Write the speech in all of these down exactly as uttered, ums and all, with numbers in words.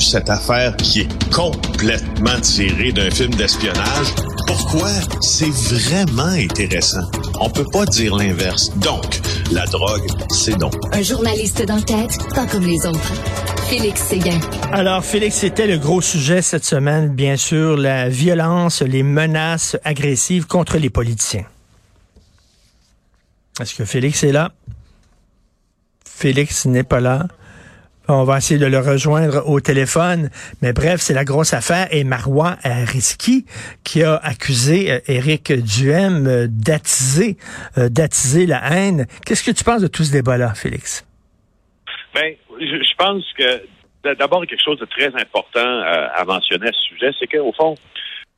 cette affaire qui est complètement tirée d'un film d'espionnage, pourquoi c'est vraiment intéressant? On peut pas dire l'inverse. Donc, la drogue, c'est non. Un journaliste d'enquête, pas comme les autres. Félix Séguin. Alors, Félix, c'était le gros sujet cette semaine, bien sûr, la violence, les menaces agressives contre les politiciens. Est-ce que Félix est là? Félix n'est pas là. On va essayer de le rejoindre au téléphone. Mais bref, c'est la grosse affaire. Et Marwah Rizqy qui a accusé Éric Duhem d'attiser, d'attiser la haine. Qu'est-ce que tu penses de tout ce débat-là, Félix? Bien, je pense que d'abord, quelque chose de très important à mentionner à ce sujet, c'est qu'au fond,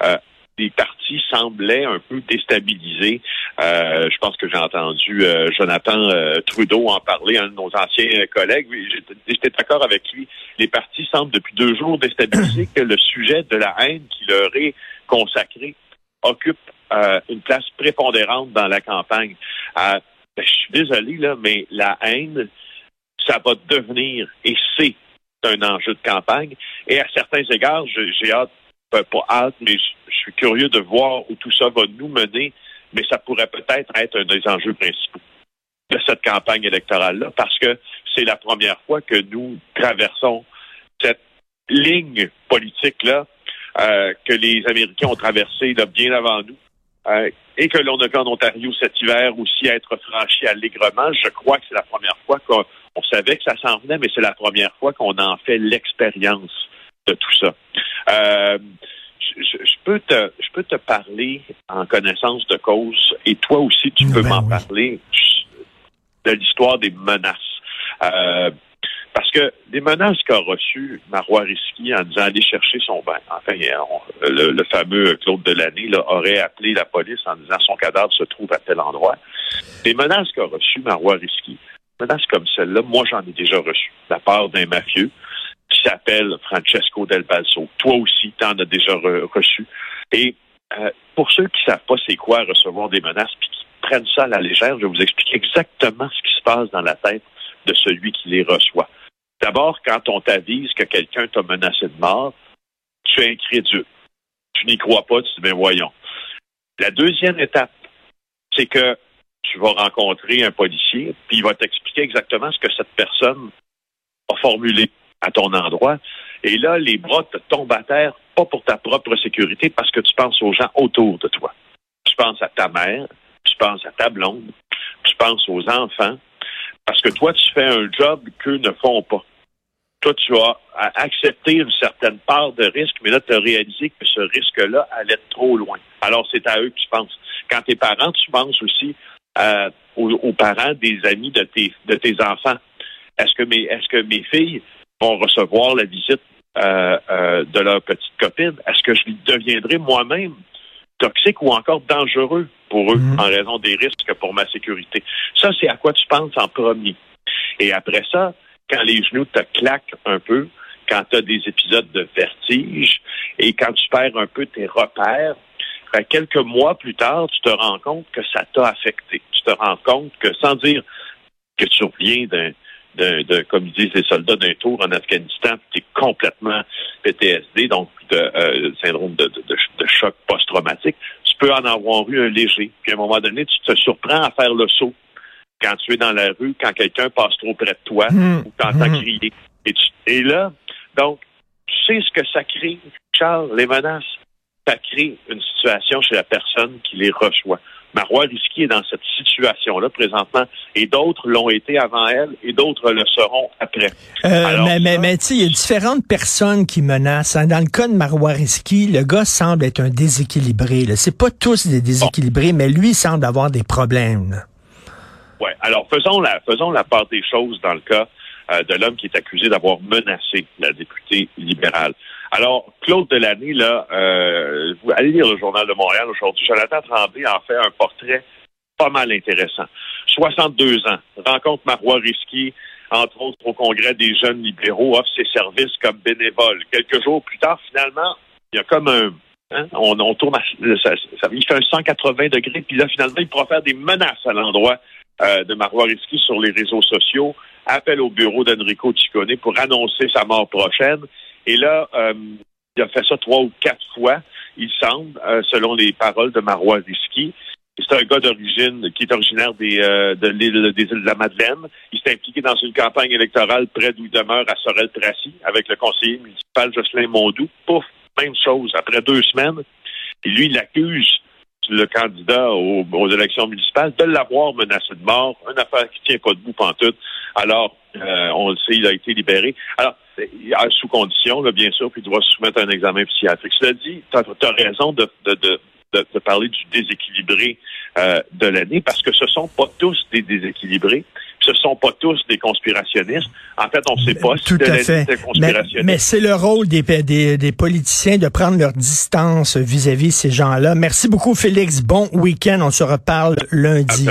euh, les partis semblaient un peu déstabilisés. Euh, je pense que j'ai entendu euh, Jonathan euh, Trudeau en parler, un de nos anciens collègues. J'étais, j'étais d'accord avec lui. Les partis semblent depuis deux jours déstabilisés que le sujet de la haine qui leur est consacré occupe euh, une place prépondérante dans la campagne. Euh, ben, je suis désolé, là, mais la haine, ça va devenir, et c'est un enjeu de campagne. Et à certains égards, je, j'ai hâte Pas hâte, mais je suis curieux de voir où tout ça va nous mener, mais ça pourrait peut-être être un des enjeux principaux de cette campagne électorale-là, parce que c'est la première fois que nous traversons cette ligne politique-là euh, que les Américains ont traversée là, bien avant nous, euh, et que l'on a vu en Ontario cet hiver aussi être franchi allègrement. Je crois que c'est la première fois qu'on on savait que ça s'en venait, mais c'est la première fois qu'on en fait l'expérience de tout ça. Euh, je, je, peux te, je peux te parler en connaissance de cause, et toi aussi, tu peux ben m'en oui. parler de l'histoire des menaces. Euh, parce que des menaces qu'a reçues Marwah Rizqy en disant aller chercher son bain. Enfin, on, le, le fameux Claude Delaney là, aurait appelé la police en disant son cadavre se trouve à tel endroit. Des menaces qu'a reçues Marwah Rizqy, menaces comme celle-là, moi j'en ai déjà reçu de la part d'un mafieux qui s'appelle Francesco Del Balso. Toi aussi, t'en as déjà re- reçu. Et euh, pour ceux qui savent pas c'est quoi recevoir des menaces puis qui prennent ça à la légère, je vais vous expliquer exactement ce qui se passe dans la tête de celui qui les reçoit. D'abord, quand on t'avise que quelqu'un t'a menacé de mort, tu es incrédule. Tu n'y crois pas, tu te dis, ben voyons. La deuxième étape, c'est que tu vas rencontrer un policier puis il va t'expliquer exactement ce que cette personne a formulé à ton endroit, et là, les bras te tombent à terre, pas pour ta propre sécurité, parce que tu penses aux gens autour de toi. Tu penses à ta mère, tu penses à ta blonde, tu penses aux enfants, parce que toi, tu fais un job qu'eux ne font pas. Toi, tu as accepté une certaine part de risque, mais là, tu as réalisé que ce risque-là allait trop loin. Alors, c'est à eux que tu penses. Quand tes parents, tu penses aussi euh, aux, aux parents des amis de tes, de tes enfants. Est-ce que mes, est-ce que mes filles vont recevoir la visite euh, euh, de leur petite copine, est-ce que je deviendrai moi-même toxique ou encore dangereux pour eux mmh. en raison des risques pour ma sécurité? Ça, c'est à quoi tu penses en premier. Et après ça, quand les genoux te claquent un peu, quand tu as des épisodes de vertige et quand tu perds un peu tes repères, ben, quelques mois plus tard, tu te rends compte que ça t'a affecté. Tu te rends compte que, sans dire que tu reviens d'un De, de, comme ils disent les soldats d'un tour en Afghanistan, qui est complètement P T S D, donc de, euh, syndrome de, de, de choc post-traumatique, tu peux en avoir eu un léger. Puis à un moment donné, tu te surprends à faire le saut quand tu es dans la rue, quand quelqu'un passe trop près de toi mmh. ou t'entends mmh. crier. Et, tu, et là, donc, tu sais ce que ça crée, Charles, les menaces. Ça crée une situation chez la personne qui les reçoit. Marwah Rizqy est dans cette situation-là présentement, et d'autres l'ont été avant elle, et d'autres le seront après. Euh, Alors, mais mais, mais tu sais, il y a différentes personnes qui menacent. Dans le cas de Marwah Rizqy, le gars semble être un déséquilibré. Là. C'est pas tous des déséquilibrés, bon. Mais lui semble avoir des problèmes. Ouais. Alors, faisons la, faisons la part des choses dans le cas euh, de l'homme qui est accusé d'avoir menacé la députée libérale. Alors, Claude Delaney, là, euh, vous allez lire le Journal de Montréal aujourd'hui. Jonathan Tremblay en fait un portrait pas mal intéressant. soixante-deux ans, rencontre Marwah Rizqy, entre autres au Congrès des jeunes libéraux, offre ses services comme bénévole. Quelques jours plus tard, finalement, il y a comme un... Hein, on, on tourne... À, ça, ça, il fait un cent quatre-vingts degrés, puis là, finalement, il pourra faire des menaces à l'endroit euh, de Marwah Rizqy sur les réseaux sociaux. Appel au bureau d'Enrico Ciccone pour annoncer sa mort prochaine. Et là, euh, il a fait ça trois ou quatre fois, il semble, euh, selon les paroles de Marwah Rizqy. C'est un gars d'origine qui est originaire des, euh, de l'île, des îles de la Madeleine. Il s'est impliqué dans une campagne électorale près d'où il demeure à Sorel-Tracy avec le conseiller municipal Jocelyn Mondou. Pouf, même chose. Après deux semaines, et lui, il accuse le candidat aux, aux élections municipales de l'avoir menacé de mort. Une affaire qui tient pas debout pantoute. Alors, euh, on le sait, il a été libéré. Alors, sous condition, là, bien sûr, puis il doit se soumettre à un examen psychiatrique. Cela dit, t'as, t'as raison de... de, de De, de parler du déséquilibré euh, de l'année, parce que ce sont pas tous des déséquilibrés, ce sont pas tous des conspirationnistes. En fait, on ne sait pas tout si Delaney était conspirationniste. Mais, mais c'est le rôle des, des, des politiciens de prendre leur distance vis-à-vis ces gens-là. Merci beaucoup, Félix. Bon week-end. On se reparle lundi.